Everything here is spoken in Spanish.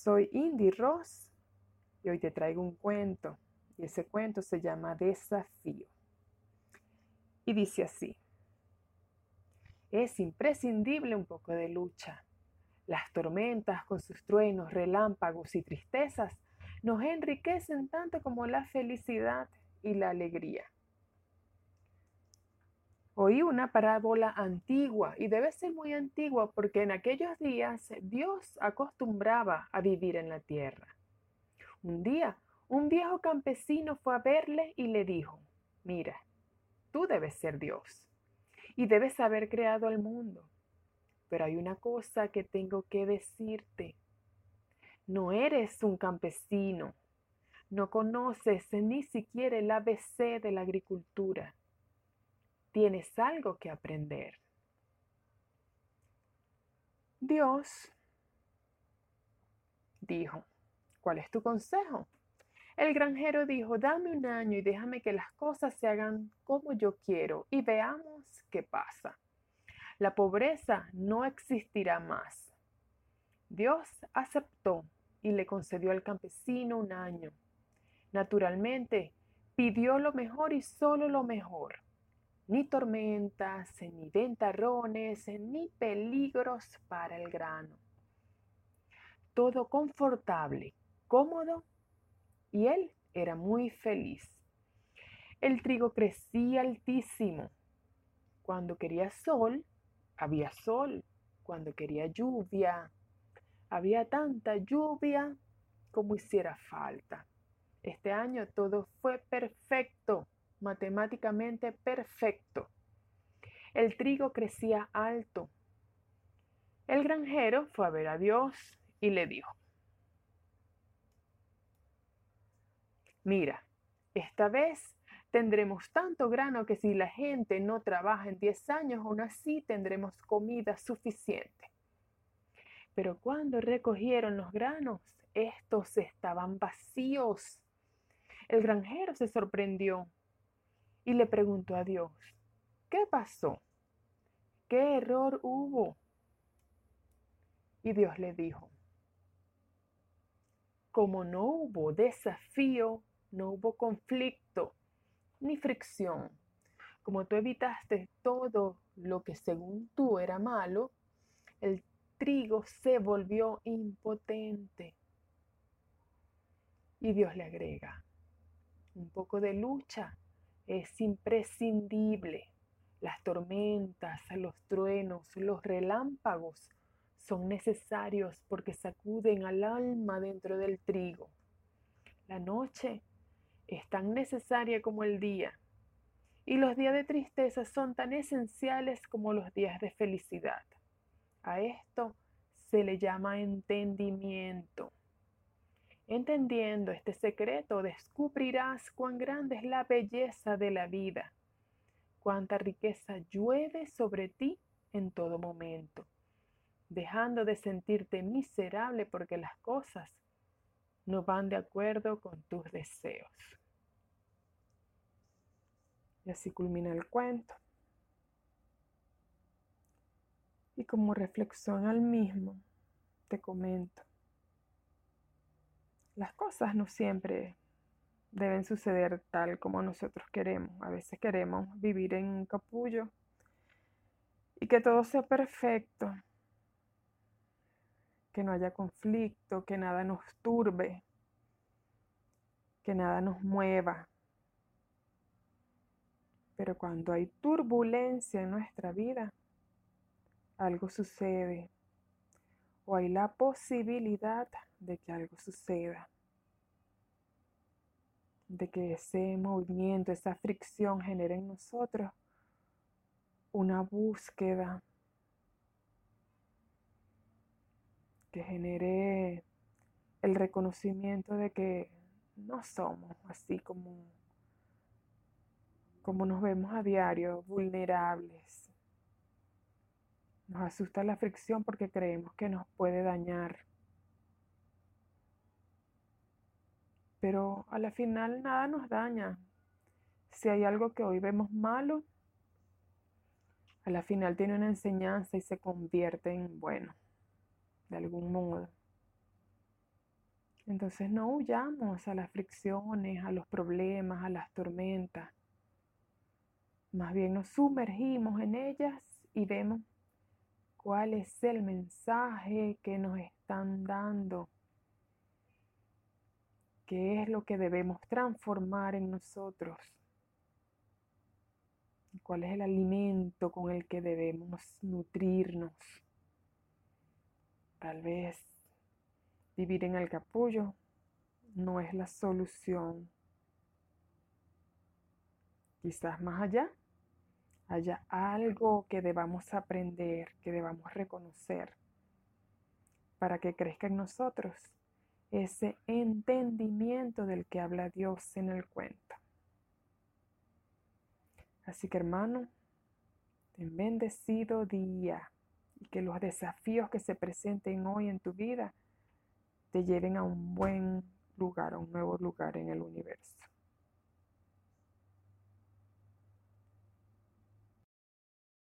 Soy Indy Ross y hoy te traigo un cuento, y ese cuento se llama Desafío. Y dice así: es imprescindible un poco de lucha. Las tormentas con sus truenos, relámpagos y tristezas nos enriquecen tanto como la felicidad y la alegría. Oí una parábola antigua, y debe ser muy antigua porque en aquellos días Dios acostumbraba a vivir en la tierra. Un día, un viejo campesino fue a verle y le dijo: mira, tú debes ser Dios y debes haber creado el mundo. Pero hay una cosa que tengo que decirte. No eres un campesino, no conoces ni siquiera el ABC de la agricultura. Tienes algo que aprender. Dios dijo: ¿cuál es tu consejo? El granjero dijo: dame un año y déjame que las cosas se hagan como yo quiero y veamos qué pasa. La pobreza no existirá más. Dios aceptó y le concedió al campesino un año. Naturalmente, pidió lo mejor y solo lo mejor. Ni tormentas, ni ventarrones, ni peligros para el grano. Todo confortable, cómodo, y él era muy feliz. El trigo crecía altísimo. Cuando quería sol, había sol. Cuando quería lluvia, había tanta lluvia como hiciera falta. Este año todo fue perfecto. Matemáticamente perfecto. El trigo crecía alto. El granjero fue a ver a Dios y le dijo: mira, esta vez tendremos tanto grano que si la gente no trabaja en 10 años, aún así tendremos comida suficiente. Pero cuando recogieron los granos, estos estaban vacíos. El granjero se sorprendió y le preguntó a Dios: ¿qué pasó? ¿Qué error hubo? Y Dios le dijo: como no hubo desafío, no hubo conflicto ni fricción. Como tú evitaste todo lo que según tú era malo, el trigo se volvió impotente. Y Dios le agrega: un poco de lucha es imprescindible. Las tormentas, los truenos, los relámpagos son necesarios porque sacuden al alma dentro del trigo. La noche es tan necesaria como el día, y los días de tristeza son tan esenciales como los días de felicidad. A esto se le llama entendimiento. Entendiendo este secreto, descubrirás cuán grande es la belleza de la vida, cuánta riqueza llueve sobre ti en todo momento, dejando de sentirte miserable porque las cosas no van de acuerdo con tus deseos. Y así culmina el cuento. Y como reflexión al mismo, te comento: las cosas no siempre deben suceder tal como nosotros queremos. A veces queremos vivir en un capullo y que todo sea perfecto, que no haya conflicto, que nada nos turbe, que nada nos mueva. Pero cuando hay turbulencia en nuestra vida, algo sucede, o hay la posibilidad de que algo suceda, de que ese movimiento, esa fricción genere en nosotros una búsqueda, que genere el reconocimiento de que no somos así como nos vemos a diario, vulnerables. Nos asusta la fricción porque creemos que nos puede dañar. Pero a la final nada nos daña. Si hay algo que hoy vemos malo, a la final tiene una enseñanza y se convierte en bueno, de algún modo. Entonces no huyamos a las fricciones, a los problemas, a las tormentas. Más bien nos sumergimos en ellas y vemos cuál es el mensaje que nos están dando. ¿Qué es lo que debemos transformar en nosotros? ¿Cuál es el alimento con el que debemos nutrirnos? Tal vez vivir en el capullo no es la solución. Quizás más allá haya algo que debamos aprender, que debamos reconocer, para que crezca en nosotros ese entendimiento del que habla Dios en el cuento. Así que, hermano, ten bendecido día y que los desafíos que se presenten hoy en tu vida te lleven a un buen lugar, a un nuevo lugar en el universo.